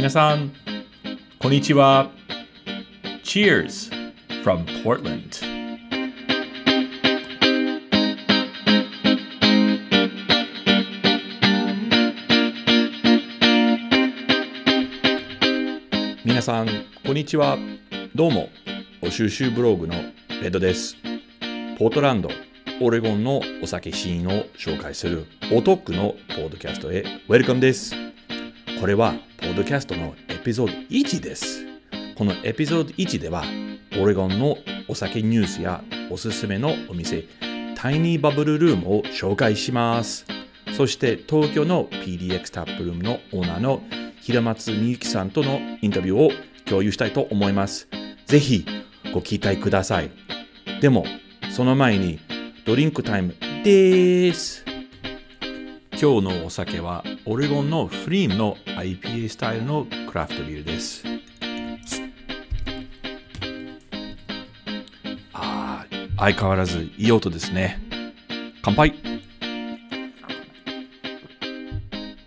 皆さんこんにちは。 Cheers from Portland。 皆さんこんにちは。どうもOshu Shu Blogのレドです。ポートランドオレゴンのお酒シーンを紹介するおトークのポッドキャストへウェルカムです。これはポッドキャストのエピソード1です。このエピソード1ではオレゴンのお酒ニュースやおすすめのお店 Tiny Bubble Room を紹介します。そして東京の PDX Tap Room のオーナーの平松美幸さんとのインタビューを共有したいと思います。ぜひご期待ください。でもその前にドリンクタイムです。今日のお酒はオレゴンのフリームの IPA スタイルのクラフトビールです。相変わらずいい音ですね。乾杯。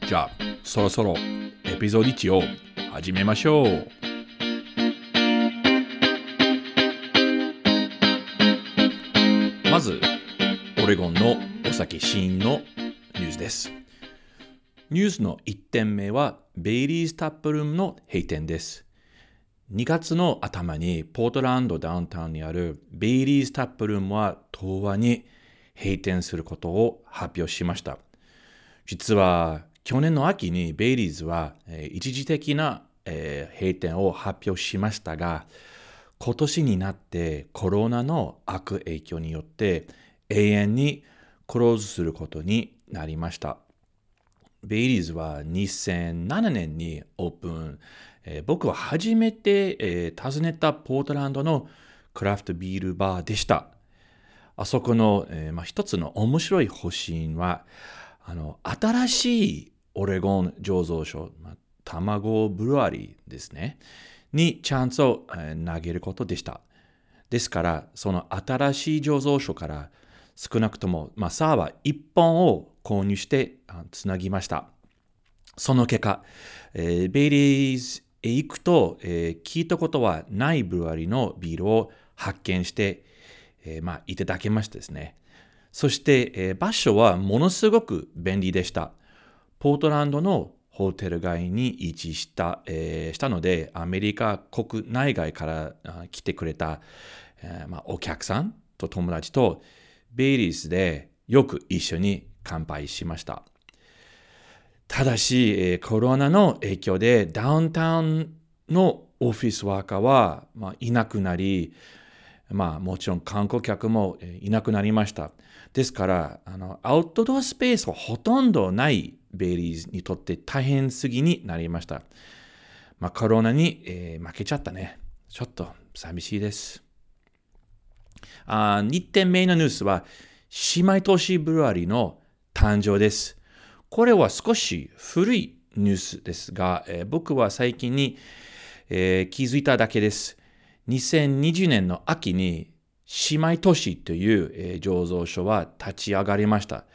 じゃあそろそろエピソード1を始めましょう。まずオレゴンのお酒シーンのニュースです。ニュースの1点目はベイリーズタップルームの閉店です。2月の頭にポートランドダウンタウンにあるベイリーズタップルームは10日に閉店することを発表しました。実は去年の秋にベイリーズは一時的な閉店を発表しましたが、今年になってコロナの悪影響によって永遠にクローズすることになりました。ベイリーズは2007年にオープン。僕は初めて、訪ねたポートランドのクラフトビールバーでした。あそこの、一つの面白い方針は新しいオレゴン醸造所、卵ブルワリーですね、にチャンスを投げることでした。ですからその新しい醸造所から少なくとも、サーバー1本を購入してつなぎました。その結果、ベイリーズへ行くと、聞いたことはないブルワリーのビールを発見して、いただけましたですね。そして、場所はものすごく便利でした。ポートランドのホテル街に位置した、したので、アメリカ国内外から来てくれた、お客さんと友達とベイリーズでよく一緒に乾杯しました。ただし、コロナの影響でダウンタウンのオフィスワーカーは、いなくなり、もちろん観光客もいなくなりました。ですからアウトドアスペースがほとんどないベイリーズにとって大変すぎになりました。コロナに、負けちゃったね。ちょっと寂しいです。2点目のニュースは姉妹都市ブルワリーの誕生です。これは少し古いニュースですが、僕は最近に、気づいただけです。2020年の秋に姉妹都市という、醸造所は立ち上がりました。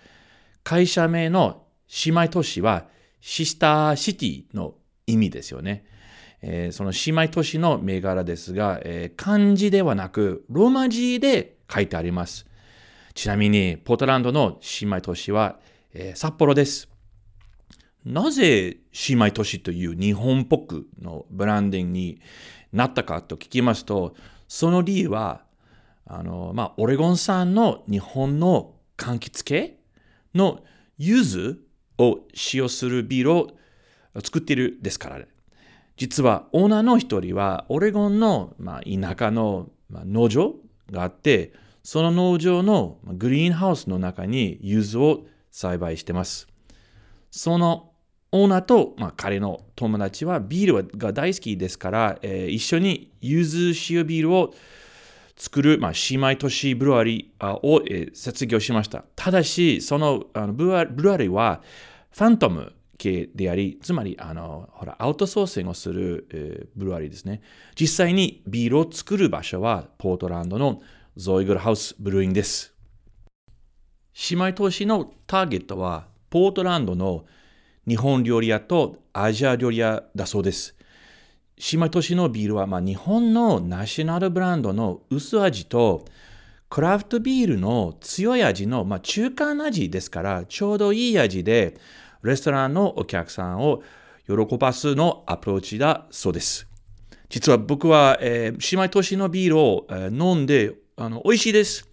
会社名の姉妹都市はシスターシティの意味ですよね。その姉妹都市の銘柄ですが、漢字ではなくローマ字で書いてあります。ちなみにポートランドの姉妹都市は、札幌です。なぜ姉妹都市という日本っぽくのブランディングになったかと聞きますと、その理由はオレゴン産の日本の柑橘系の柚子を使用するビールを作っているですから、ね、実はオーナーの一人はオレゴンの、田舎の、農場があって、その農場のグリーンハウスの中に柚子を栽培してます。そのオーナーと、彼の友達はビールが大好きですから、一緒に柚子塩ビールを作る、姉妹都市ブルワリーを、卒業しました。ただしそのブルワリーはファントム系であり、つまりアウトソーシングをする、ブルワリーですね。実際にビールを作る場所はポートランドのゾイグルハウスブルーイングです。姉妹都市のターゲットはポートランドの日本料理屋とアジア料理屋だそうです。島都市のビールは、日本のナショナルブランドの薄味とクラフトビールの強い味の、中間味ですから、ちょうどいい味でレストランのお客さんを喜ばすのアプローチだそうです。実は僕は、姉妹都市のビールを、飲んで美味しいです。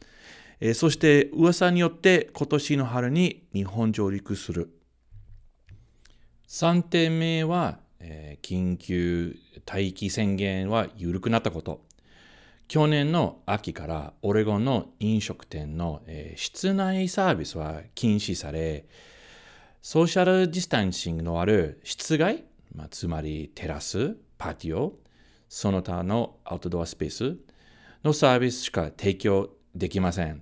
そして噂によって今年の春に日本上陸する。3点目は、緊急待機宣言は緩くなったこと。去年の秋からオレゴンの飲食店の、室内サービスは禁止され、ソーシャルディスタンシングのある室外、つまりテラス、パティオ、その他のアウトドアスペースのサービスしか提供できません。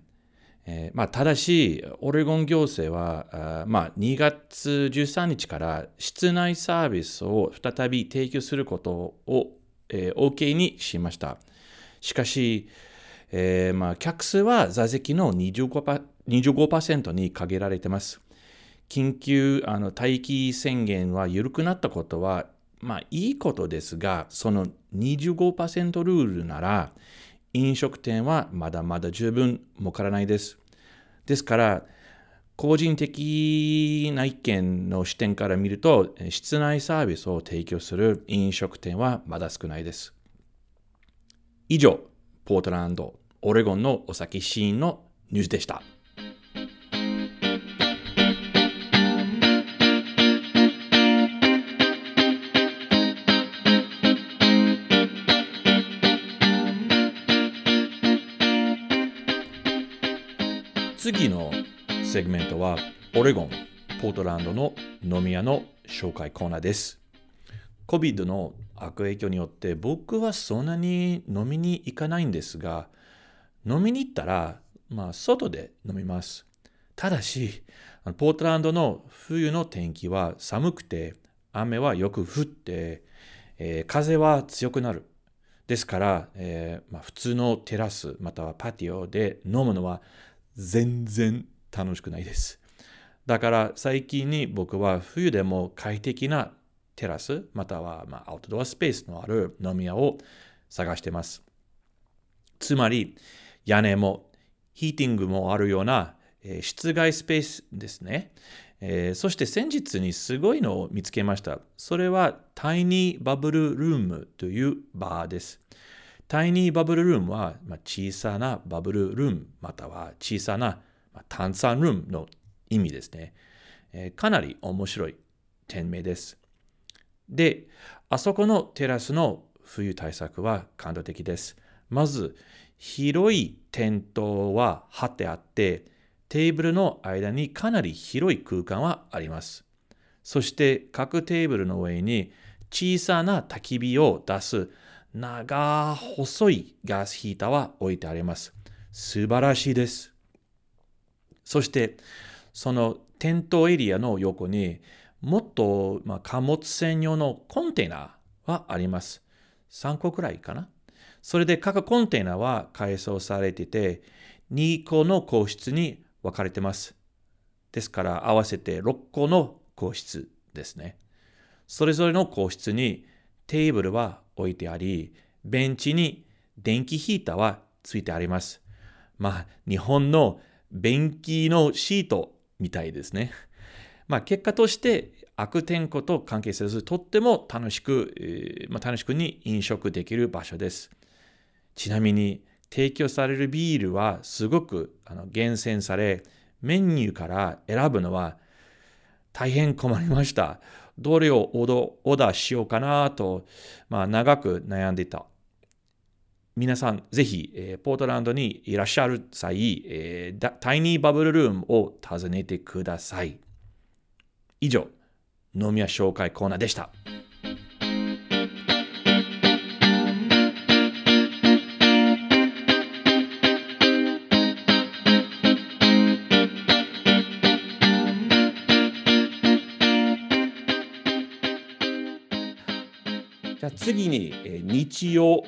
ただし、オレゴン行政は、2月13日から室内サービスを再び提供することを、OK にしました。しかし、客数は座席の 25% に限られています。緊急待機宣言は緩くなったことは、いいことですが、その 25% ルールなら、飲食店はまだまだ十分儲からないです。ですから、個人的な意見の視点から見ると、室内サービスを提供する飲食店はまだ少ないです。以上、ポートランド、オレゴンのお酒シーンのニュースでした。次のセグメントはオレゴン、ポートランドの飲み屋の紹介コーナーです。COVID の悪影響によって僕はそんなに飲みに行かないんですが、飲みに行ったら、外で飲みます。ただし、ポートランドの冬の天気は寒くて、雨はよく降って、風は強くなる。ですから、普通のテラスまたはパティオで飲むのは全然楽しくないです。だから最近に僕は冬でも快適なテラスまたはアウトドアスペースのある飲み屋を探しています。つまり屋根もヒーティングもあるような室外スペースですね。そして先日にすごいのを見つけました。それは Tiny Bubble Room というバーです。タイニーバブルルームは小さなバブルルームまたは小さな炭酸ルームの意味ですね。かなり面白い店名です。で、あそこのテラスの冬対策は感動的です。まず、広いテントは張ってあって、テーブルの間にかなり広い空間はあります。そして、各テーブルの上に小さな焚き火を出す長細いガスヒーターは置いてあります。素晴らしいです。そして、そのテントエリアの横にもっと貨物専用のコンテナはあります。3個くらいかな。それで各コンテナは改装されていて、2個の個室に分かれてます。ですから合わせて6個の個室ですね。それぞれの個室にテーブルは置いてあり、ベンチに電気ヒーターはついてあります。日本の便器のシートみたいですね。結果として悪天候と関係せず、とっても楽しくに飲食できる場所です。ちなみに提供されるビールはすごく厳選され、メニューから選ぶのは大変困りました。どれをオーダーしようかなと、長く悩んでいた。皆さん、ぜひ、ポートランドにいらっしゃる際、タイニーバブルルームを訪ねてください。以上、飲み屋紹介コーナーでした。次に日曜、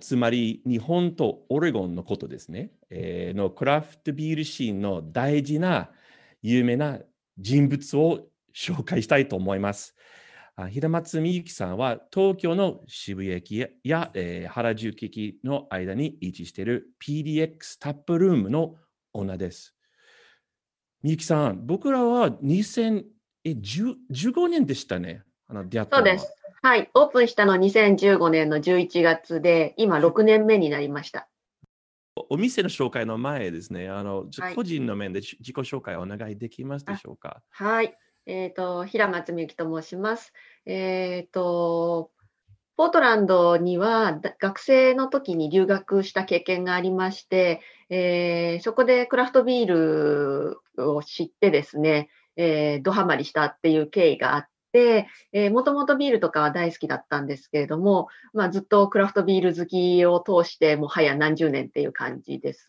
つまり日本とオレゴンのことですね、のクラフトビールシーンの大事な有名な人物を紹介したいと思います。平松美幸さんは東京の渋谷駅や、原宿駅の間に位置している PDX タップルームの女です。美幸さん、僕らは2015年でしたね。出会ったのは。そうです。はい。オープンしたの2015年の11月で、今6年目になりました。お店の紹介の前ですね、個人の面で自己紹介をお願いできますでしょうか。はい。平松美幸と申します。ポートランドには学生の時に留学した経験がありまして、そこでクラフトビールを知ってですね、ドハマりしたっていう経緯があって、もともとビールとかは大好きだったんですけれども、ずっとクラフトビール好きを通してもはや何十年っていう感じです。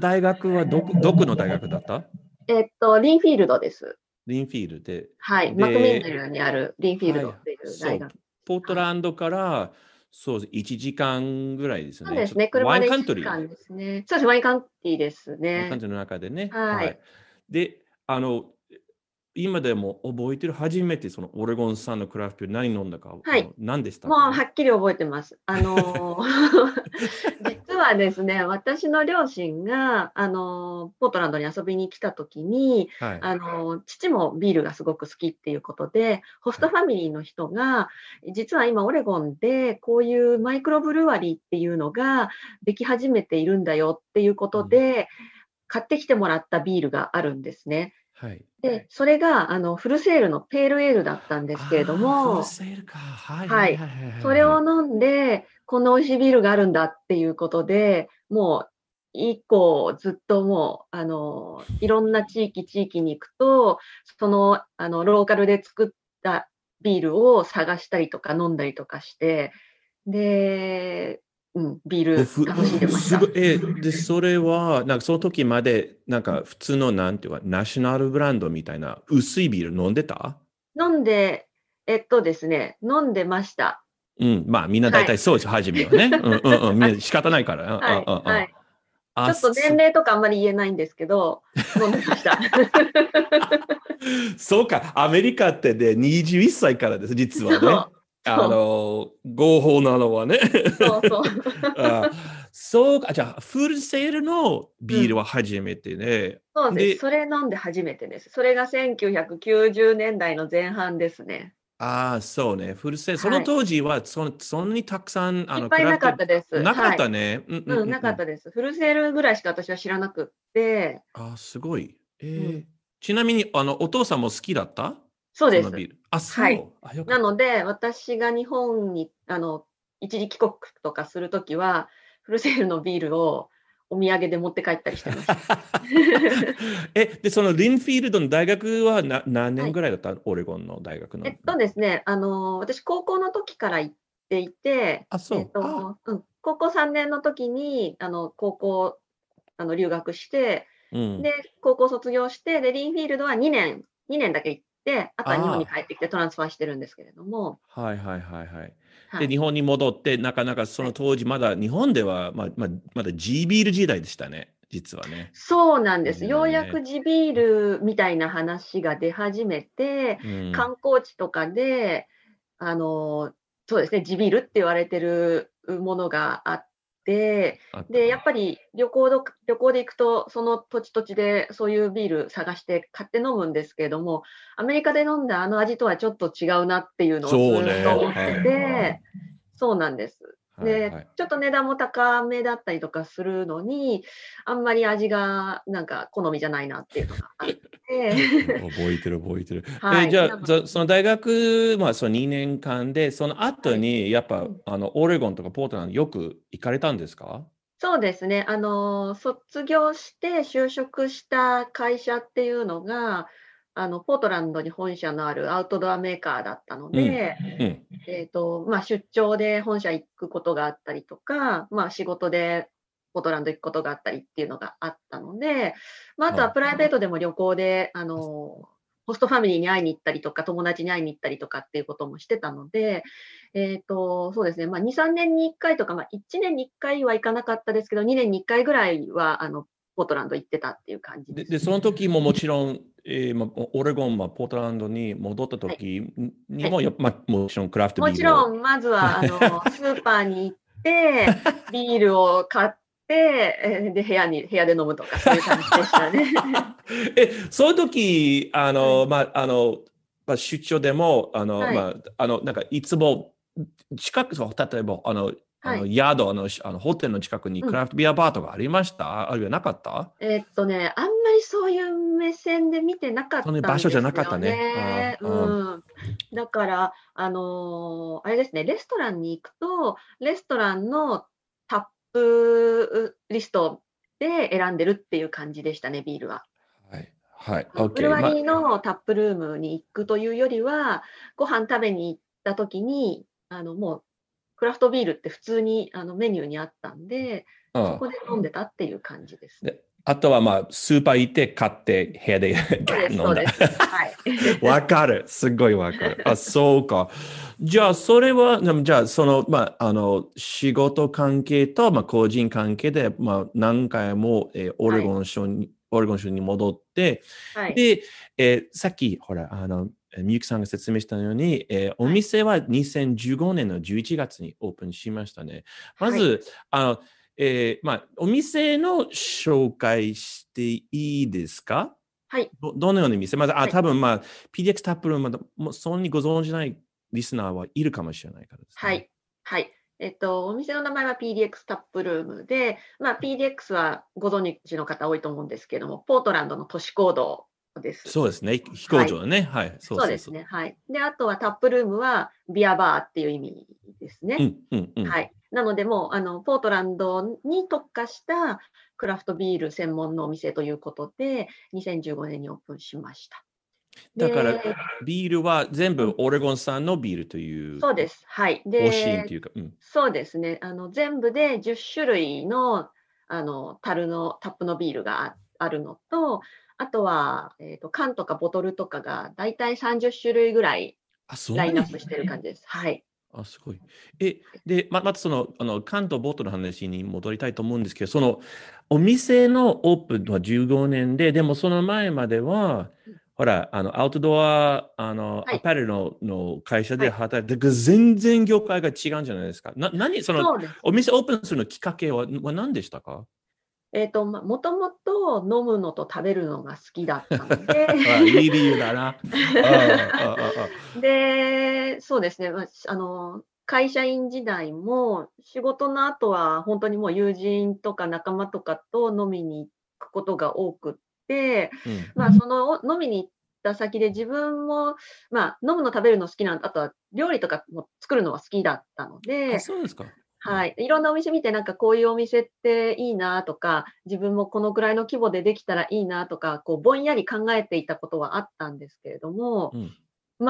大学はどこの大学だった？リンフィールドです。リンフィールで、はい、マクミンネルにあるリンフィールドっていう大学、はい、ポートランドから、はい、そう1時間ぐらいですね。そうですね、車で1時間ですね。そうです、ワインカントリーですね。ワインカントリーの中でね、はいはい、で今でも覚えてる、初めてそのオレゴン産のクラフトビール何飲んだか、はい、何でしたか、ね、もうはっきり覚えてます。実はですね、私の両親がポートランドに遊びに来た時に、はい、父もビールがすごく好きっていうことで、ホストファミリーの人が、はい、実は今オレゴンでこういうマイクロブルワリーっていうのができ始めているんだよっていうことで、うん、買ってきてもらったビールがあるんですね。はい、でそれがフルセールのペールエールだったんですけれども、フルセールか、はいはいはいはい、それを飲んでこんな美味しいビールがあるんだっていうことで、もう以降ずっともういろんな地域に行くと、そのローカルで作ったビールを探したりとか飲んだりとかして、でビール楽しんでました。でそれはなんかその時までなんか普通のなんていうかナショナルブランドみたいな薄いビール飲んでた？飲んでました。うん、まあみんな大体そうです、はい、初めはね。みんな仕方ないから。はいはい、ちょっと年齢とかあんまり言えないんですけど、飲んでました。そうか、アメリカってで21歳からです、実はね。合法なのはね。そうそう。そうか、じゃあフルセールのビールは初めてね。うん、そうです。それ飲んで初めてです。それが1990年代の前半ですね。ああ、そうね。フルセール、その当時はそんなにたくさんいっぱいなかったです。なかったね。はい、うん、なかったです。フルセールぐらいしか私は知らなくって。ああ、すごい。うん、ちなみにお父さんも好きだった？そうです。はい、なので私が日本に一時帰国とかするときはフルセールのビールをお土産で持って帰ったりしてました。でそのリンフィールドの大学は何年ぐらいだった、はい、オレゴンの大学の。ですね、私高校の時から行っていて、高校3年の時に留学して、うん、で高校卒業して、でリンフィールドは2年だけ行って。であとは日本に帰ってきてトランスファーしてるんですけれども、はいはいはいはい、で日本に戻って、なかなかその当時まだ日本では、まだ G ビール時代でしたね、実はね。そうなんです、ようやく G ビールみたいな話が出始めて、うん、観光地とかでそうですね、G ビールって言われてるものがあって、でやっぱり旅行で行くとその土地土地でそういうビール探して買って飲むんですけれども、アメリカで飲んだ味とはちょっと違うなっていうのをずっと思ってて、はい、そうなんです、で、はい、ちょっと値段も高めだったりとかするのにあんまり味がなんか好みじゃないなっていうのがあって覚えてる、はい、じゃあその大学、その2年間でその後にやっぱ、はい、オレゴンとかポートランドよく行かれたんですか？そうですね、卒業して就職した会社っていうのがポートランドに本社のあるアウトドアメーカーだったので、出張で本社行くことがあったりとか、仕事でポートランド行くことがあったりっていうのがあったので、あとはプライベートでも旅行でホストファミリーに会いに行ったりとか、友達に会いに行ったりとかっていうこともしてたので、そうですね、2、3年に1回とか、1年に1回は行かなかったですけど、2年に1回ぐらいはポートランド行ってたっていう感じです。で、その時ももちろん、オレゴン、ポートランドに戻った時にも、はいはいもちろんクラフトビールもちろんまずはスーパーに行ってビールを買ってで部屋で飲むとかそういう感じでしたね。その時出張でもなんかいつも近く例えば宿ホテルの近くにクラフトビアバーとかありました、うん、あるいはなかったあんまりそういう目線で見てなかったんですよね。その場所じゃなかったね。うん、だからあれですね、レストランに行くとレストランのタップリストで選んでるっていう感じでしたね、ビールは。はいはい、ブルワリーのタップルームに行くというよりはご飯食べに行った時にもうクラフトビールって普通にメニューにあったんで、そこで飲んでたっていう感じですね。で、あとはスーパー行って買って部屋で飲んだ。わかる。すごいわかる。あ、そうか。じゃあそれは仕事関係と個人関係で何回もオレゴン州に戻って、はい、で、さっきほらみゆきさんが説明したように、お店は2015年の11月にオープンしましたね。まず、はいお店の紹介していいですか？はい。どのような店？まず、多分、PDX タップルームもそんなにご存じないリスナーはいるかもしれないからですね。はい。はい。お店の名前は PDX タップルームで、PDX はご存知の方多いと思うんですけども、ポートランドの都市行動です。そうですね。飛行場ね。はい。はい、そうですね。はい。で、あとはタップルームはビアバーっていう意味ですね。うんうんうん、はい。なので、もうポートランドに特化したクラフトビール専門のお店ということで、2015年にオープンしました。だから、ビールは全部オレゴン産のビールという。そうです。はい。で、というか、うん、そうですね。全部で10種類のタップのビールがあるのと、あとは、缶とかボトルとかがだいたい30種類ぐらいラインナップしてる感じです。はい。あ、すごい。で、またその、缶とボトルの話に戻りたいと思うんですけど、そのお店のオープンは15年で、でもその前までは、ほら、アウトドア、アパレルの会社で働いて、全然業界が違うんじゃないですか。何、その、お店オープンするのきっかけは何でしたか？もともと飲むのと食べるのが好きだったのでいい理由だな。で、そうですね、会社員時代も仕事の後は本当にもう友人とか仲間とかと飲みに行くことが多くって、その飲みに行った先で自分も、飲むの食べるの好きな、あとは料理とかも作るのは好きだったので。あ、そうですか。はい、いろんなお店見て、なんかこういうお店っていいなとか、自分もこのくらいの規模でできたらいいなとか、こうぼんやり考えていたことはあったんですけれども、ちょ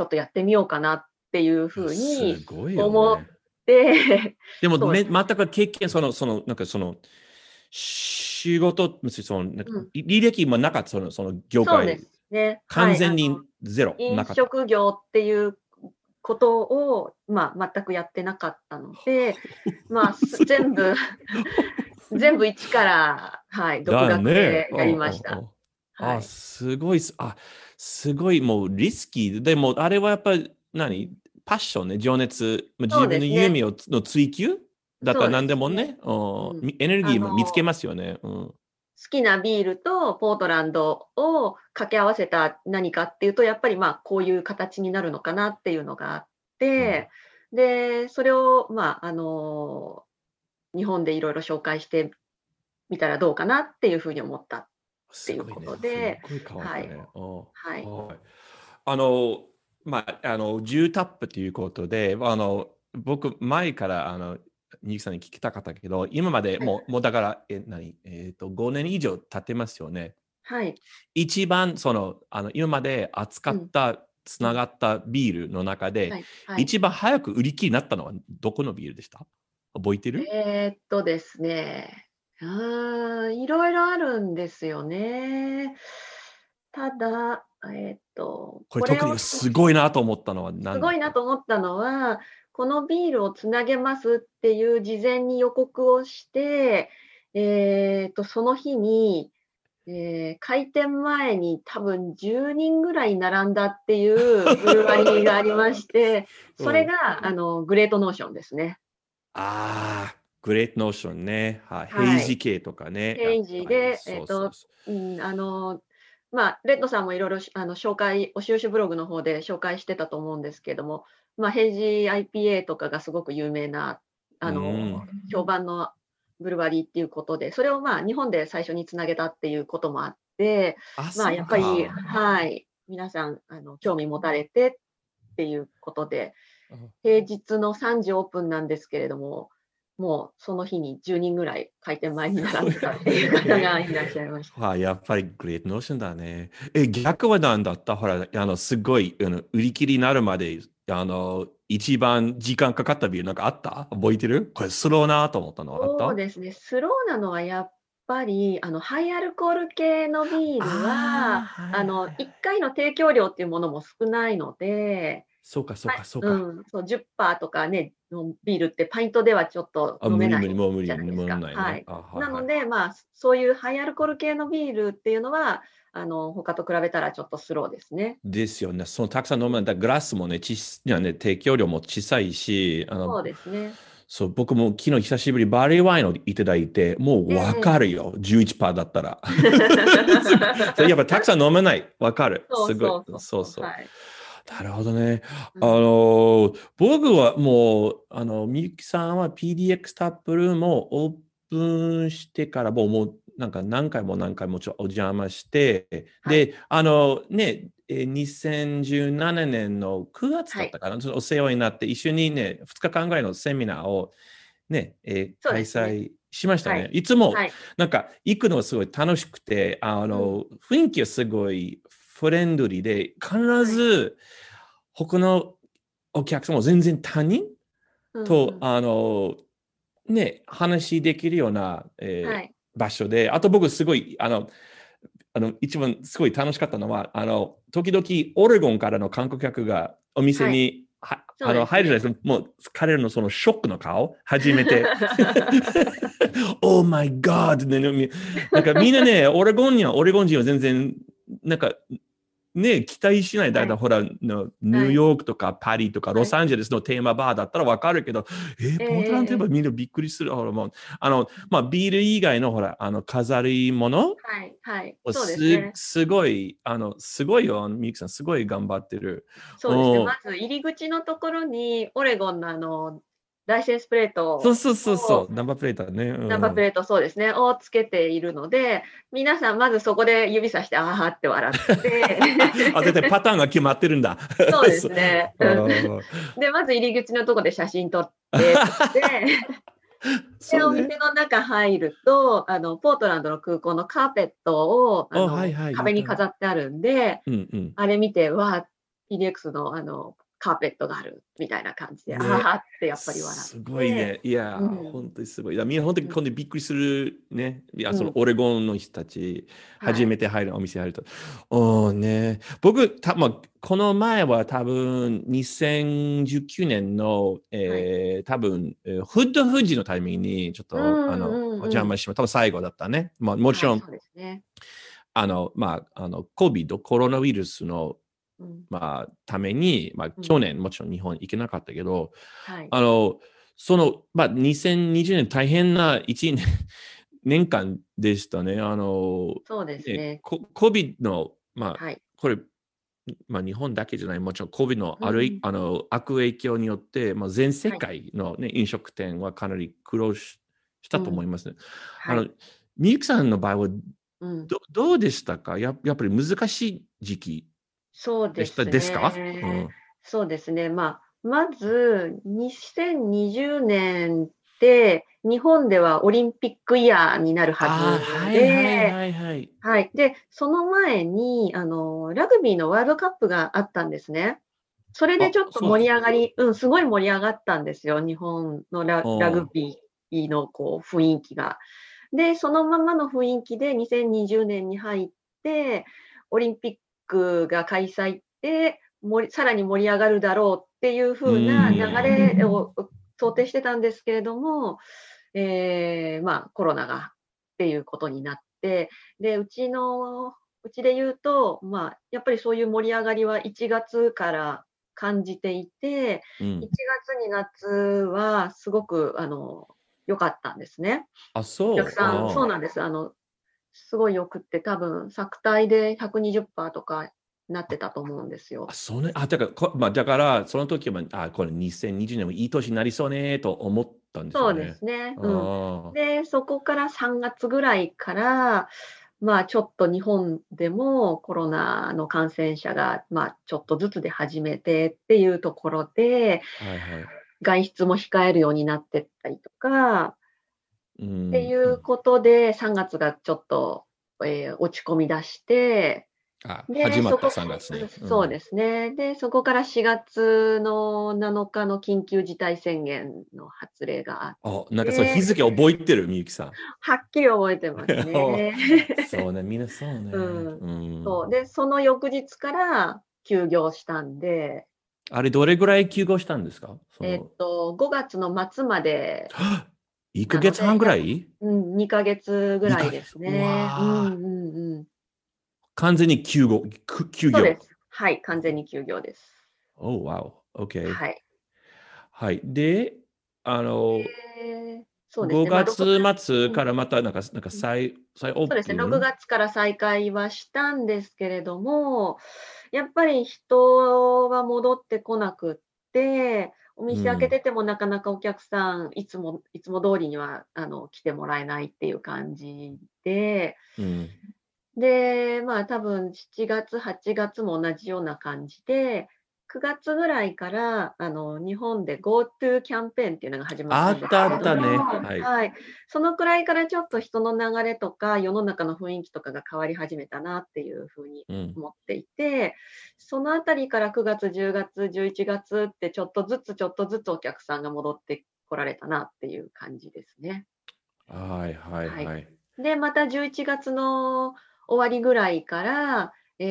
っとやってみようかなっていうふうに思って、でも全く経験、その仕事、履歴もなかった、その業界、そうですね、完全にゼロ、飲食業っていうことを、全くやってなかったので、全部一から、はい、独学でやりました。あ、すごい、すごい、もうリスキーでも、あれはやっぱりパッションね、情熱、自分の夢の追求だったら何でもね、エネルギーも見つけますよね。好きなビールとポートランドを掛け合わせた何かっていうと、やっぱりこういう形になるのかなっていうのがあって、で、それを日本でいろいろ紹介してみたらどうかなっていうふうに思ったっていうことで、10タップということで、僕前からみゆきさんに聞きたかったけど、今までもうだから5年以上経ってますよね。はい。一番今まで扱った、つながったビールの中で、一番早く売り切りになったのはどこのビールでした？覚えてる？ですね、いろいろあるんですよね。ただ、これ特にすごいなと思ったのは、このビールをつなげますっていう事前に予告をして、その日に、開店前に多分10人ぐらい並んだっていうブルワリーがありましてそれがグレートノーションですね。ああ、グレートノーションね、はい、ヘイジ系とかね、ヘイジでレッドさんもいろいろ紹介、おしゅうしゅブログの方で紹介してたと思うんですけども、ヘイジ IPA とかがすごく有名な評判のブルワリーっていうことで、それを日本で最初につなげたっていうこともあって、やっぱり、はい、皆さん興味持たれてっていうことで、平日の3時オープンなんですけれども、もうその日に10人ぐらい開店前に並んでたっていう方がいらっしゃいました。はあ、やっぱりグレートノーションだね。逆は何だった？ほら、すごい売り切りになるまで一番時間かかったビールなんかあった？覚えてる？これスローなと思ったのあった？そうですね。スローなのはやっぱりハイアルコール系のビールは1回の提供量っていうものも少ないので。そうかそうかそうか、はい、うん、そう 10% とかねのビールってパイントではちょっと飲めないじゃないですか、はい、なので、そういうハイアルコール系のビールっていうのは他と比べたらちょっとスローですね。ですよね。そのたくさん飲めないグラスもね、提供量も小さいし、そうですね。そう、僕も昨日久しぶりバーリーワインをいただいて、もう分かるよ、11% だったらやっぱたくさん飲めない、分かる、すごい。そう、はい、なるほどね。僕はもうみゆきさんは PDX タップルームをオープンしてからもうなんか何回もちょっとお邪魔して、はい、で2017年の9月だったかな、はい、お世話になって一緒にね2日間ぐらいのセミナーをね、開催しましたね、はい、いつもなんか行くのがすごい楽しくて、雰囲気はすごいフレンドリーで、必ず他のお客様も全然他人と、話できるような、はい、場所で、あと僕すごい一番すごい楽しかったのは時々オレゴンからの観光客がお店に、はいは入るじゃないですか。もう彼らのそのショックの顔初めてOh my God なんかみんなねオレゴン人は全然なんかね期待しないだから、はい、ニューヨークとかパリとかロサンゼルスのテーマバーだったらわかるけど、ポートランドといえばみんなびっくりする。ビール以外の飾り物、はいはい、そうですね。すごいすごいよ、みゆきさんすごい頑張ってる。そうですね。まず入り口のところにオレゴンのライセンスプレートを、そうナンバープレートね、ナンバープレート、そうですね、をつけているので、皆さんまずそこで指さしてあーって笑って絶対パターンが決まってるんだそうですねでまず入り口のとこで写真撮ってでお店の中入るとポートランドの空港のカーペットを壁に飾ってあるんで、あれ見てわー PDX のカーペットがあるみたいな感じで、ね、ああってやっぱり笑って、すごいね。いや、本当にすごい。みんな本当に今度びっくりするね。いや、そのオレゴンの人たち、初めて入る、お店入ると、ね。僕この前は多分2019年の、多分フッドフジのタイミングにちょっとお邪魔しました。多分最後だったね。もちろん、はい、そうですね、COVID、コロナウイルスのために、去年もちろん日本行けなかったけど、はい、2020年大変な年間でしたね。そうですね。COVID の、はい、これ、日本だけじゃない、もちろん COVID の悪影響によって、全世界の、ね、飲食店はかなり苦労したと思いますね。みゆきさんの場合はどうでしたか？やっぱり難しい時期。そうですね。ですか？そうですね。まず2020年って日本ではオリンピックイヤーになるはずで、はい。で、その前にラグビーのワールドカップがあったんですね。それでちょっと盛り上がり、すごい盛り上がったんですよ。日本のラグビーのこう雰囲気が。で、そのままの雰囲気で2020年に入ってオリンピックが開催でさらに盛り上がるだろうっっていう風な流れを想定してたんですけれども、まあコロナがっていうことになって、でうちで言うと、まあ、やっぱりそういう盛り上がりは1月から感じていて、1月2月はすごく良かったんですね。あ、そう。お客さん、そうなんです。すごいよくって、多分作体で 120% とかなってたと思うんですよ。あ、それ、あ、だからその時はこれ2020年もいい年になりそうねと思ったんですよね。そうですね。うん、でそこから3月ぐらいから。まあ、ちょっと日本でもコロナの感染者が、まあ、ちょっとずつで始めてっていうところで、はいはい、外出も控えるようになってったりとか、うん、っていうことで3月がちょっと、落ち込み出して、あ、始まった3月に、うん、そうですね。でそこから4月の7日の緊急事態宣言の発令があって、あ、なんかそれ日付覚えてる、みゆきさん？はっきり覚えてますね。そうね、みんなそうね、うんうん、そうでその翌日から休業したんで。あれどれぐらい休業したんですか？5月の末まで。1ヶ月半ぐらい？うん、2ヶ月ぐらいですね。完全に休業。そうです。はい、完全に休業です。おー、わお、OK。はい。はい。で、そうですね、5月末からまたなんか再オープン。そうですね、6月から再開はしたんですけれども、やっぱり人は戻ってこなくって、お店開けててもなかなかお客さん、いつも通りには来てもらえないっていう感じで、うんで、まあ多分7月、8月も同じような感じで、9月ぐらいから日本で GoTo キャンペーンっていうのが始まったんですけども、あったね、はいはい、そのくらいからちょっと人の流れとか世の中の雰囲気とかが変わり始めたなっていうふうに思っていて、うん、そのあたりから9月、10月、11月ってちょっとずつお客さんが戻ってこられたなっていう感じですね。はいはいはい、はい、でまた11月の終わりぐらいから、時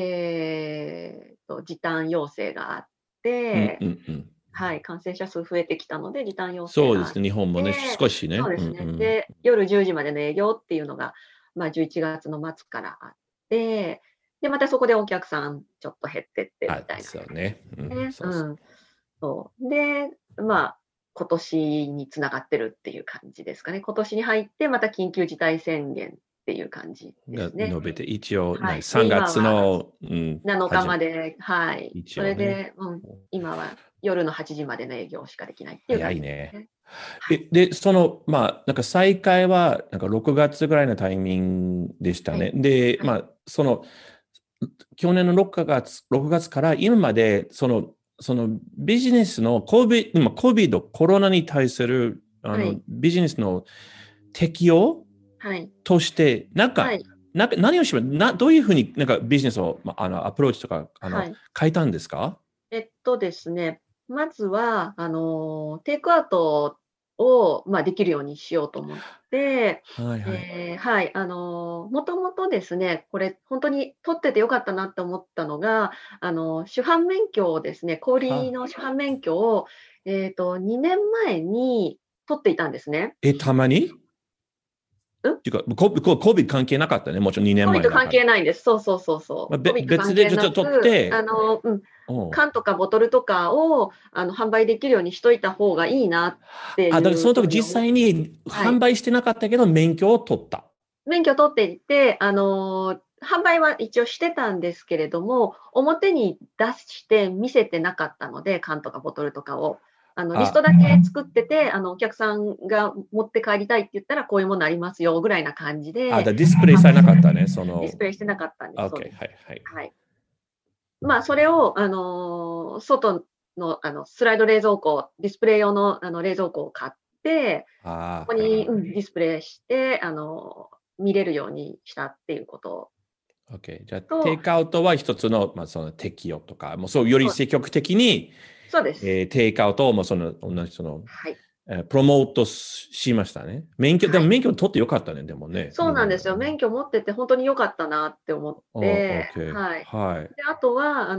短要請があって、うんうんうんはい、感染者数増えてきたので時短要請があって、そうですね、日本もね、少しね、そうですね、うんうん、で夜10時までの営業っていうのが、まあ、11月の末からあって、でまたそこでお客さんちょっと減ってってみたいな。そうね、うん、そうでまあ今年につながってるっていう感じですかね。今年に入ってまた緊急事態宣言っていう感じですね。述べて一応、はい、3月の、うん、7日まで、はい、ね、それで、うん、今は夜の8時までの営業しかできないっていう感じですね。早いね。はい、でそのまあなんか再開はなんか6月ぐらいのタイミングでしたね。はい、で、はい、まあその去年の6月から今までそのビジネスの今 COVID コロナに対するはい、ビジネスの適用はい、としてはい、なんか何をしますな、どういうふうになんかビジネスをアプローチとかはい、変えたんですか？ですね、まずはテイクアウトを、まあ、できるようにしようと思って、はいはいはい、もともとですね、これ本当に取っててよかったなと思ったのが主犯免許をですね、氷の主犯免許を、2年前に取っていたんですね。たまにっていうか、COVID 関係なかったね、もちろん2年前だから。COVID 関係ないんです、そう。まあ、別でちょっと取って。うん、缶とかボトルとかを販売できるようにしといた方がいいなっていう。あ、だからその時実際に販売してなかったけど、はい、免許を取った。免許を取っていて、販売は一応してたんですけれども、表に出して見せてなかったので、缶とかボトルとかを。リストだけ作っててお客さんが持って帰りたいって言ったらこういうものありますよぐらいな感じで。あ、ディスプレイされなかったね。ディスプレイしてなかったんです。OK、はいはいはい。まあそれを外のスライド冷蔵庫、ディスプレイ用の冷蔵庫を買って、ここに、うん、ディスプレイして見れるようにしたっていうことを。OK、じゃあテイクアウトは一つのまあその適用とかもうそうより積極的に。そうです。テイクアウトも同じはい、プロモートしましたね。でも免許取ってよかったね、でもね。そうなんですよ。免許持ってて本当によかったなって思って。はい。はい。であとは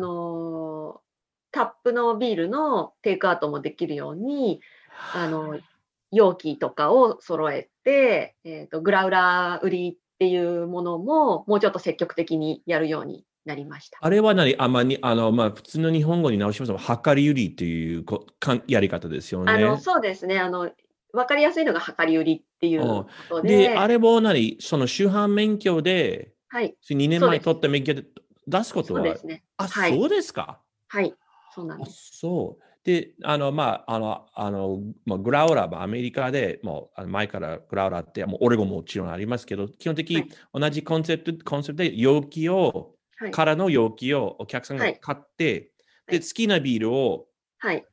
タップのビールのテイクアウトもできるように、容器とかを揃えて、グラウラ売りっていうものももうちょっと積極的にやるようになりました。あれは普通の日本語に直しましたが、量り売りっていうやり方ですよね。そうですね。分かりやすいのが量り売りっていうことで。で、あれもその主犯免許で、はい、2年前取った免許で出すことは、そうですね。あ、はい、そうですか。はい、そうなんです。そう。で、グラウラーはアメリカでもう前からグラウラーってもうオレゴンももちろんありますけど、基本的に同じコンセプトで容器を、はい、空の容器をお客さんが買って、はい、で好きなビールを、はい、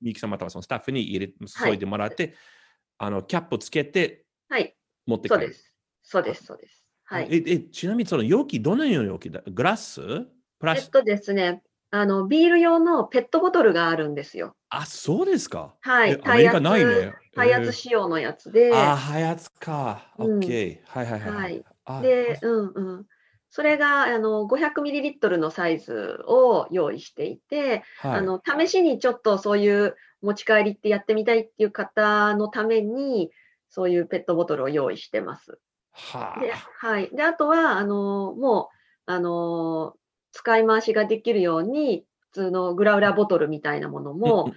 ミキさんまたはそのスタッフに注いでもらって、はい、キャップをつけて、はい、持って帰る。そうです。はい、ちなみにその容器どのような容器だ？グラス？プラス？ですね。ビール用のペットボトルがあるんですよ。あ、そうですか。はい。配圧仕様のやつで。あ、配圧か。オッケー。はい。で、それが500ml のサイズを用意していて、はい、試しにちょっとそういう持ち帰りってやってみたいっていう方のためにそういうペットボトルを用意してます。はあ。で、はい。で、あとはもう使い回しができるように普通のグラウラボトルみたいなものも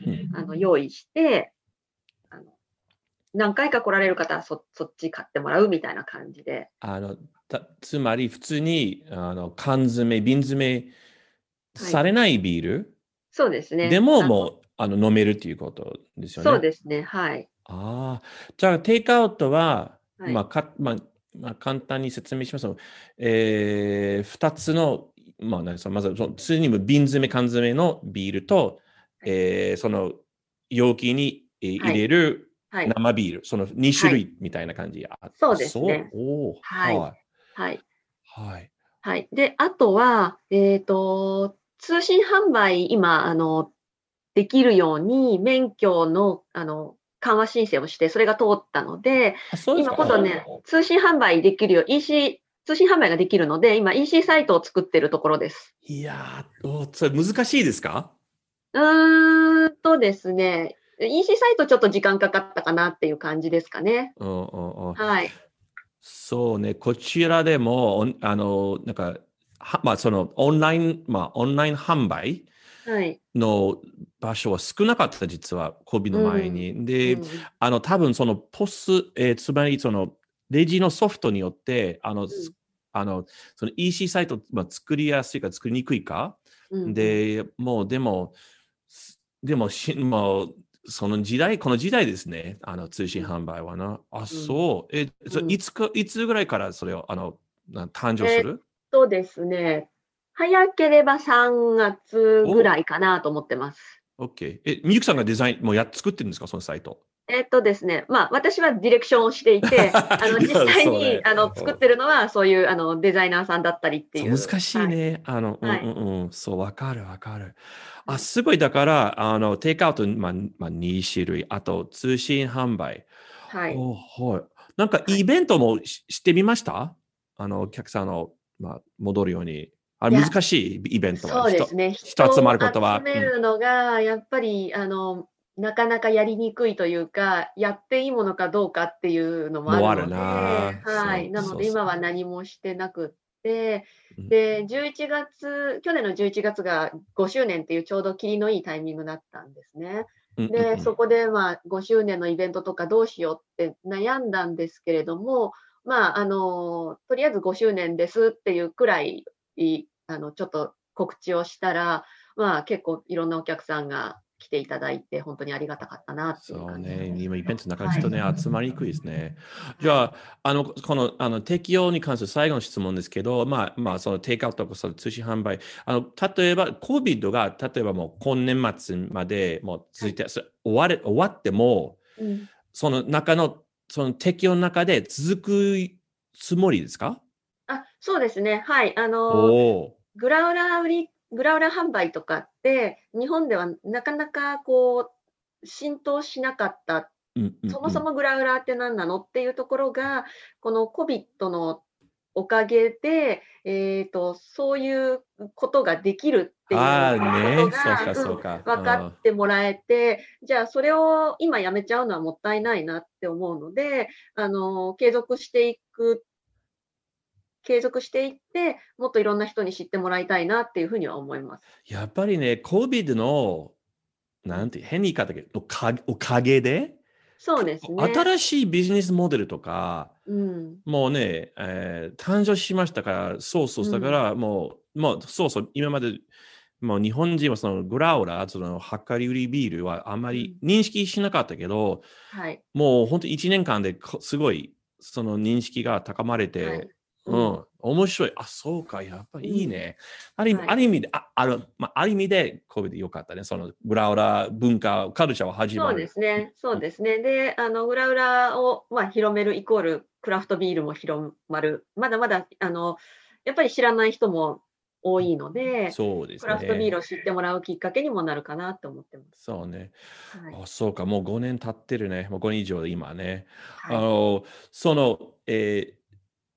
用意して何回か来られる方はそっち買ってもらうみたいな感じで、つまり普通に缶詰瓶詰されないビール、はい、そうですね。でももう飲めるっていうことですよね。そうですね。はい。ああ、じゃあテイクアウトは、はい、簡単に説明しますと、2つのまず普通に瓶詰缶詰のビールと、はい、その容器に入れる生ビール、はい、その2種類みたいな感じ。はい、そうですね。お、はいはいはいはい。で、あとは、通信販売今できるように免許の緩和申請をして、それが通ったので、今今度ね、通信販売できるよう EC通信販売ができるので、今 EC サイトを作っているところです。いやー、それ難しいですか？ですね、EC サイトちょっと時間かかったかなっていう感じですかね。はい。そうね、こちらでもオンライン販売の場所は少なかった、実はコビの前に。うん、で、多分そのPOS、つまりそのレジのソフトによってその EC サイト、作りやすいか作りにくいか、でもうでもこの時代ですね、通信販売はな。あ、そう。いつぐらいからそれを誕生する？ですね、早ければ3月ぐらいかなと思ってます。OK。みゆきさんがデザインも作ってるんですか、そのサイト？ですね、私はディレクションをしていて、実際に、ね、作ってるのはそういうデザイナーさんだったりっていう。難しいね。はい、そう、わかる。あ、すごい。だからテイクアウト2種類、あと通信販売。はい。お、はい。なんかイベントもしてみました？お客さん戻るように。難しいイベントは。そうですね。人集まることは。集めるのがやっぱりなかなかやりにくいというか、やっていいものかどうかっていうのもあるので、はい。なので今は何もしてなくって、で、去年の11月が5周年っていうちょうど切りのいいタイミングだったんですね。で、そこで5周年のイベントとかどうしようって悩んだんですけれども、とりあえず5周年ですっていうくらい、ちょっと告知をしたら、結構いろんなお客さんが来ていただいて、本当にありがたかったなっていう感じです。そうね、今イベントの中でちょっとね、集まりにくいですね。じゃあ、適用に関する最後の質問ですけど、そのテイクアウトとか通信販売、例えば、COVID が、例えばもう今年末までもう続いて、はい、終わっても、その中の、その適用の中で続くつもりですか？あ、そうですね。はい。グラウラ販売とかって日本ではなかなか浸透しなかった、そもそもグラウラって何なのっていうところがこの COVID のおかげで、そういうことができるっていうことが分かってもらえて、じゃあそれを今やめちゃうのはもったいないなって思うので、継続していって、もっといろんな人に知ってもらいたいなっていうふうには思います。やっぱりね、COVID のなんて変に言い方だけど、おかげで、そうですね、新しいビジネスモデルとか、うん、もうね、誕生しましたから、だから、もう今までもう日本人はそのグラウラ、その量り売りビールはあまり認識しなかったけど、はい、もう本当に1年間ですごいその認識が高まれて、はい面白い。あ、そうか、やっぱりいいね。ある意味で、ある意味で、COVIDでよかったね。その、グラウラ文化、カルチャーは始まる。そうですね。で、グラウラを、広めるイコール、クラフトビールも広まる。まだまだ、やっぱり知らない人も多いので、そうですね、クラフトビールを知ってもらうきっかけにもなるかなと思ってます。そうね。はい、あ、そうか、もう5年経ってるね。もう5年以上で今ね。はい、その、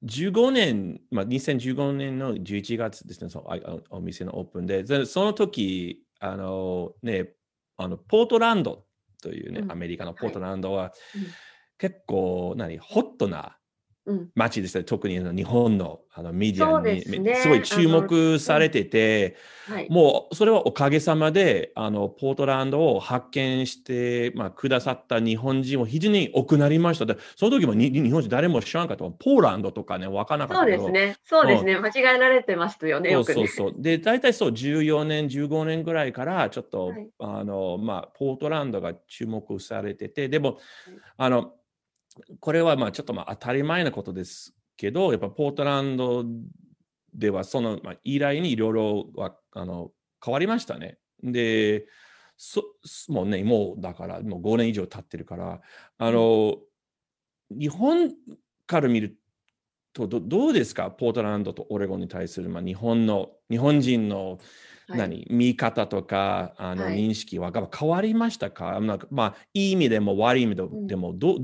15年、2015年の11月ですね、そのお店のオープンで、その時、ポートランドというね、アメリカのポートランドは、結構、ホットな街でしたね、特に日本の、メディアにすごい注目されてて、もうそれはおかげさまで、ポートランドを発見して、くださった日本人も非常に多くなりました。で、その時も日本人誰も知らんかった。ポーランドとかね、わからなかったけど。そうですね、間違えられてますよね、よくね。そう。で、大体14年、15年ぐらいから、ちょっと、ポートランドが注目されてて、でも、これはちょっと当たり前なことですけど、やっぱポートランドではその依頼にいろいろは変わりましたね。で、もうね、もうだからもう5年以上経ってるから、日本から見るとどうですか、ポートランドとオレゴンに対する日本人の見方とか認識は変わりましたか？いい意味でも悪い意味でもど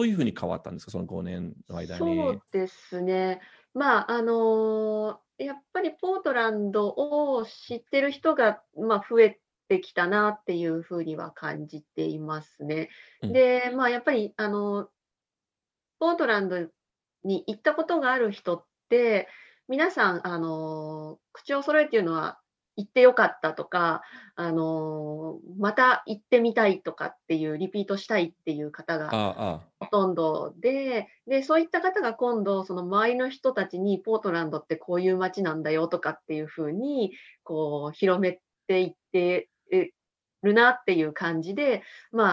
ういうふうに変わったんですか、その5年の間に。そうですね。やっぱりポートランドを知ってる人が増えてきたなっていうふうには感じていますね。で、やっぱりポートランドに行ったことがある人って皆さん口を揃えていうのは、行ってよかったとか、また行ってみたいとかっていう、リピートしたいっていう方がほとんどで、で、そういった方が今度、その周りの人たちにポートランドってこういう街なんだよとかっていうふうに、こう、広めていってるなっていう感じで、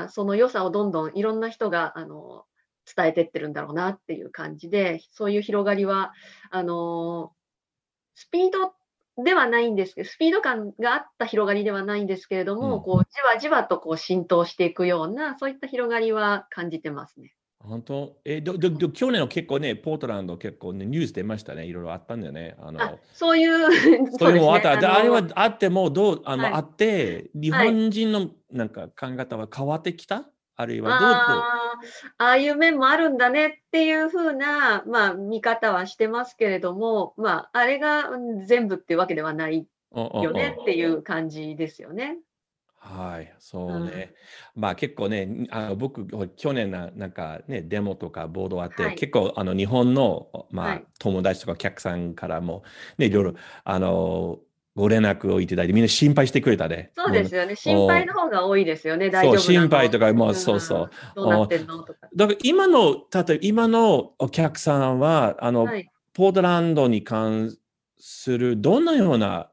その良さをどんどんいろんな人が、伝えてってるんだろうなっていう感じで、そういう広がりは、スピード感があった広がりではないんですけれども、じわじわと浸透していくような、そういった広がりは感じてますね。本当？去年の結構ね、ポートランド結構、ね、ニュース出ましたね。いろいろあったんだよね。そういうのもあった。あれはあってもあって、日本人のなんか考え方は変わってきた？あるいはああいう面もあるんだねっていうふうな、見方はしてますけれども、あれが全部っていうわけではないよねっていう感じですよね。はい、そうね。結構ね、僕、去年なんかね、デモとかボードあって、結構日本の、友達とか客さんからも、ね、いろいろ、ご連絡をいただいて、みんな心配してくれたね。そうですよね。心配の方が多いですよね。大丈夫なの？心配とか、どうなってんのとか。だから今のお客さんは、ポートランドに関するどのような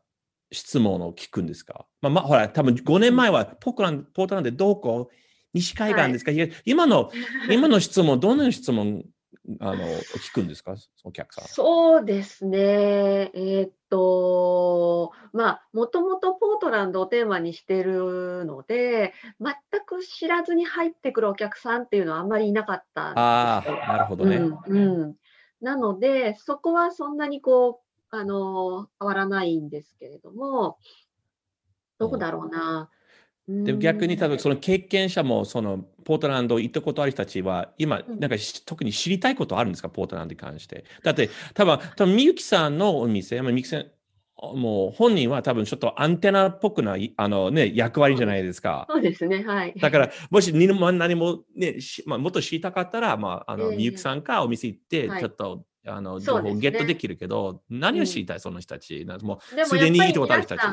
質問を聞くんですか？ほら、多分5年前はポートランドでどこ？西海岸ですか？今の質問、どのような質問聞くんですか、お客さん。そうですね。もともとポートランドをテーマにしているので、全く知らずに入ってくるお客さんっていうのはあんまりいなかったんですよ。なるほどね。なので、そこはそんなに変わらないんですけれども、どこだろうな。で逆に多分その経験者もそのポートランド行ったことある人たちは今なんか特に知りたいことあるんですか、ポートランドに関して。だって多分みゆきさんのお店、みゆきさんもう本人は多分ちょっとアンテナっぽくな役割じゃないですか。そうですね、はい。だからもし何もね、もっと知りたかったら、みゆきさんかお店行ってちょっと情報をゲットできるけど、ね、何を知りたいその人たち、もうすでにいいところある人たち。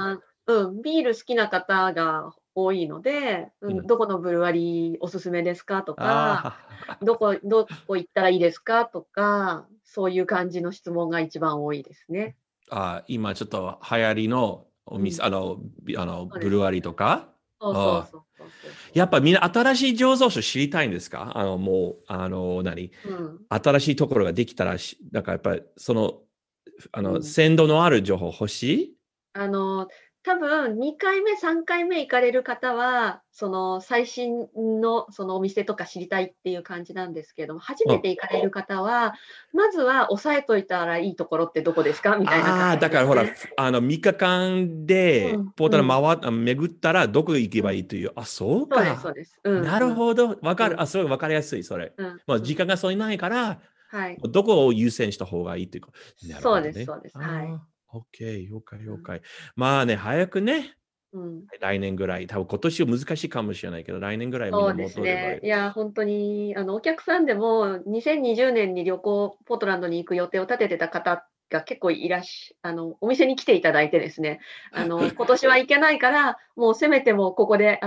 ビール好きな方が多いので、どこのブルワリーおすすめですかとか、どこ行ったらいいですかとか、そういう感じの質問が一番多いですね。今ちょっと流行りのお店、ブルワリーとか。やっぱみんな新しい醸造所知りたいんですか？新しいところができたら、なんかやっぱりその鮮度のある情報欲しい？多分2回目3回目行かれる方はその最新のそのお店とか知りたいっていう感じなんですけども、初めて行かれる方はまずは押さえといたらいいところってどこですかみたいな感じ、ね。だからほら3日間でポートランド巡ったらどこ行けばいいという、そうか、そうです、なるほど、わかる、すごいわかりやすいそれ。時間がそれないから、どこを優先した方がいいというか、ね。そうです、はい。OK、了解。まあね、早くね、来年ぐらい、多分今年は難しいかもしれないけど、来年ぐらいみんな戻れば。そうですね。いや、本当にお客さんでも2020年にポートランドに行く予定を立ててた方が結構いらっしゃ、お店に来ていただいてですね、今年は行けないから、もうせめてもここで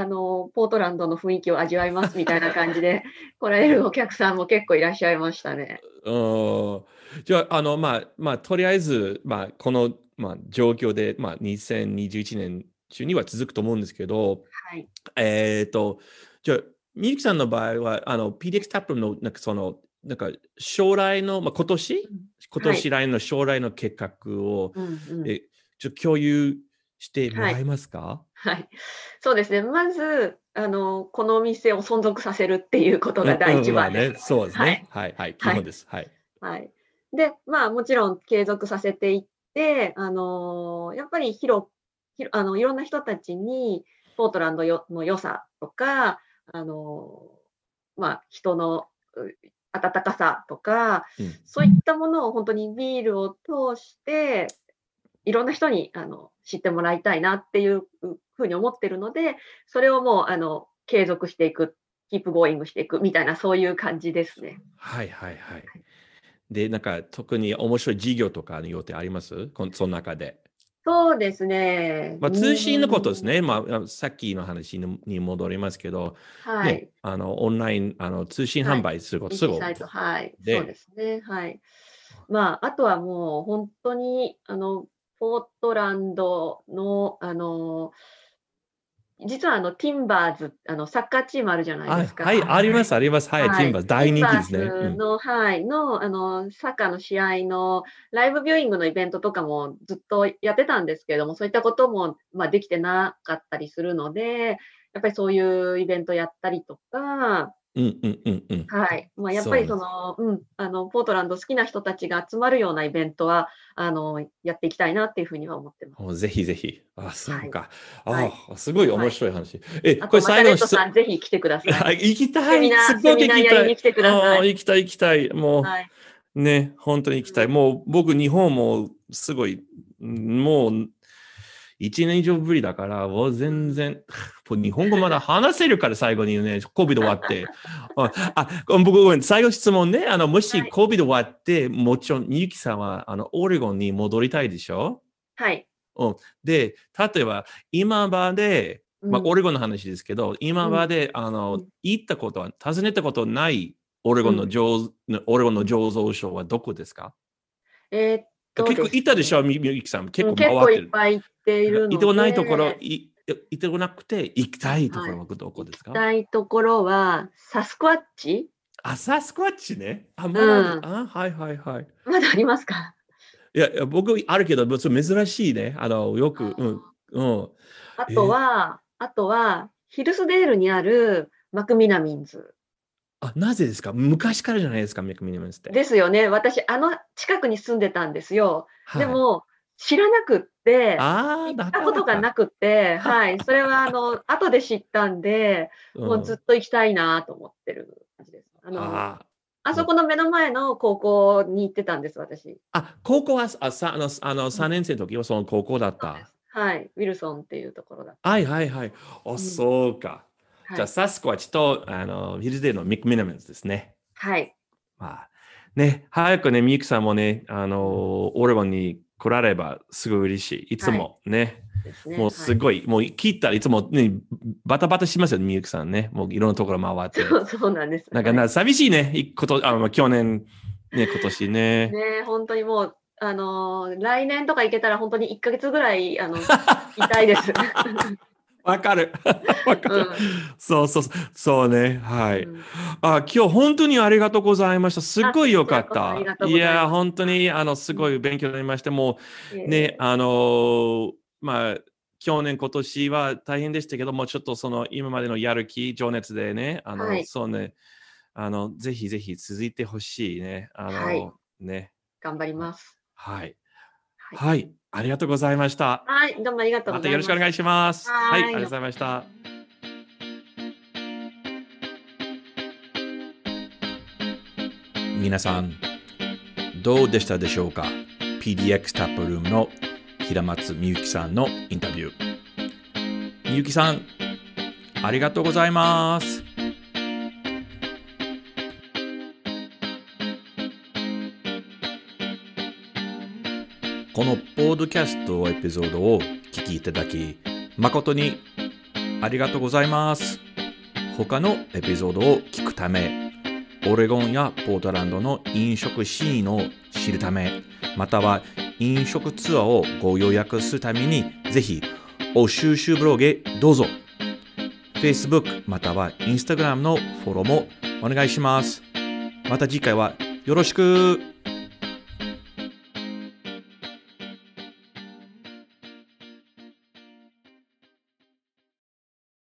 ポートランドの雰囲気を味わいますみたいな感じで来られるお客さんも結構いらっしゃいましたね。じゃあ、とりあえず、この、状況で、2021年中には続くと思うんですけど、はい、じゃあ、みゆきさんの場合は、PDX Tap Room の、将来の、今年来の将来の計画を、共有してもらえますか？はい、そうですね。まず、このお店を存続させるっていうことが第一番です。そうですね。はい、基本です。で、もちろん継続させていって、やっぱりいろんな人たちに、ポートランドの良さとか、人の温かさとか、そういったものを本当にビールを通して、いろんな人に知ってもらいたいなっていうふうに思ってるので、それをもう継続していく、キープゴーイングしていくみたいな、そういう感じですね。はい。で、なんか特に面白い事業とかの予定あります？その中で。そうですね。通信のことですね。さっきの話に戻りますけど、ね、オンライン通信販売すること、そうですね。あとはもう本当にポートランドの実はティンバーズ、サッカーチームあるじゃないですか。あります。ティンバーズ、大人気ですね。ティンバーズの、サッカーの試合のライブビューイングのイベントとかもずっとやってたんですけれども、そういったことも、できてなかったりするので、やっぱりそういうイベントやったりとか、やっぱりポートランド好きな人たちが集まるようなイベントはやっていきたいなっていうふうには思ってます。ぜひぜひ。そうか。すごい面白い話。これ最後の質問。マカレットさん、ぜひ来てください。行きたい。セミナーやりに来てください。行きたい。もうね、本当に行きたい。もう僕、日本もすごい、もう1年以上ぶりだから、全然、日本語まだ話せるから最後にね、COVID 終わって。僕、ごめん、最後質問ね。もしCOVID 終わって、もちろん、みゆきさんはオレゴンに戻りたいでしょ？はい。で、例えば、今まで、オレゴンの話ですけど、今まで、行ったことは、訪ねたことないオレゴンの醸造所はどこですか？結構行ったでしょ、みゆきさん。結構回ってる。結構いっぱい行っているので。行ってないところ、行ってなくて行きたいところはどこですか？行きたいところは、サスクワッチ？サスクワッチね。はい。まだありますか？いや、僕あるけど、珍しいね。よく。あとは、ヒルスデールにあるマクミナミンズ。なぜですか？昔からじゃないですか、ミニマムスって。ですよね。私、近くに住んでたんですよ。でも、知らなくって、行ったことがなくって、はい、それは後で知ったんで、もうずっと行きたいなと思ってる感じです。あそこの目の前の高校に行ってたんです、私。高校は3年生の時はその高校だった。はい、ウィルソンっていうところだった。はいはいはい。そうか。じゃあ、サスクワッチとヒルズデールのミック・ミナメンズですね。はい。まあね、早くね、ミユキさんもね、オレゴンに来られればすごい嬉しい。いつもね、はい、もうすごい、はい、もう聞いたらいつも、ね、バタバタしますよね、ミユキさんね。もういろんなところ回って。そうなんです。なんか寂しいね、去年、ね、今年ね。ね、本当にもう、来年とか行けたら本当に1ヶ月ぐらい、痛いです。わかる。わかる、うん。そうね。はい。今日本当にありがとうございました。すっごいよかった。いや、本当に、すごい勉強になりまして、もう、ね、まあ、去年、今年は大変でしたけども、ちょっと今までのやる気、情熱でね、はい、そうね、ぜひぜひ続いてほしいね。はい、ね。頑張ります。はい。はい。ありがとうございました。はい、どうもありがとうございました。またよろしくお願いします。はい、ありがとうございました。皆さん、どうでしたでしょうか ?PDX タップルームの平松美幸さんのインタビュー。美幸さん、ありがとうございます。このポッドキャストエピソードを聞きいただき誠にありがとうございます。他のエピソードを聞くため、オレゴンやポートランドの飲食シーンを知るため、または飲食ツアーをご予約するために、ぜひ Oshu Shu Blog へどうぞ。Facebook または Instagram のフォローもお願いします。また次回はよろしく。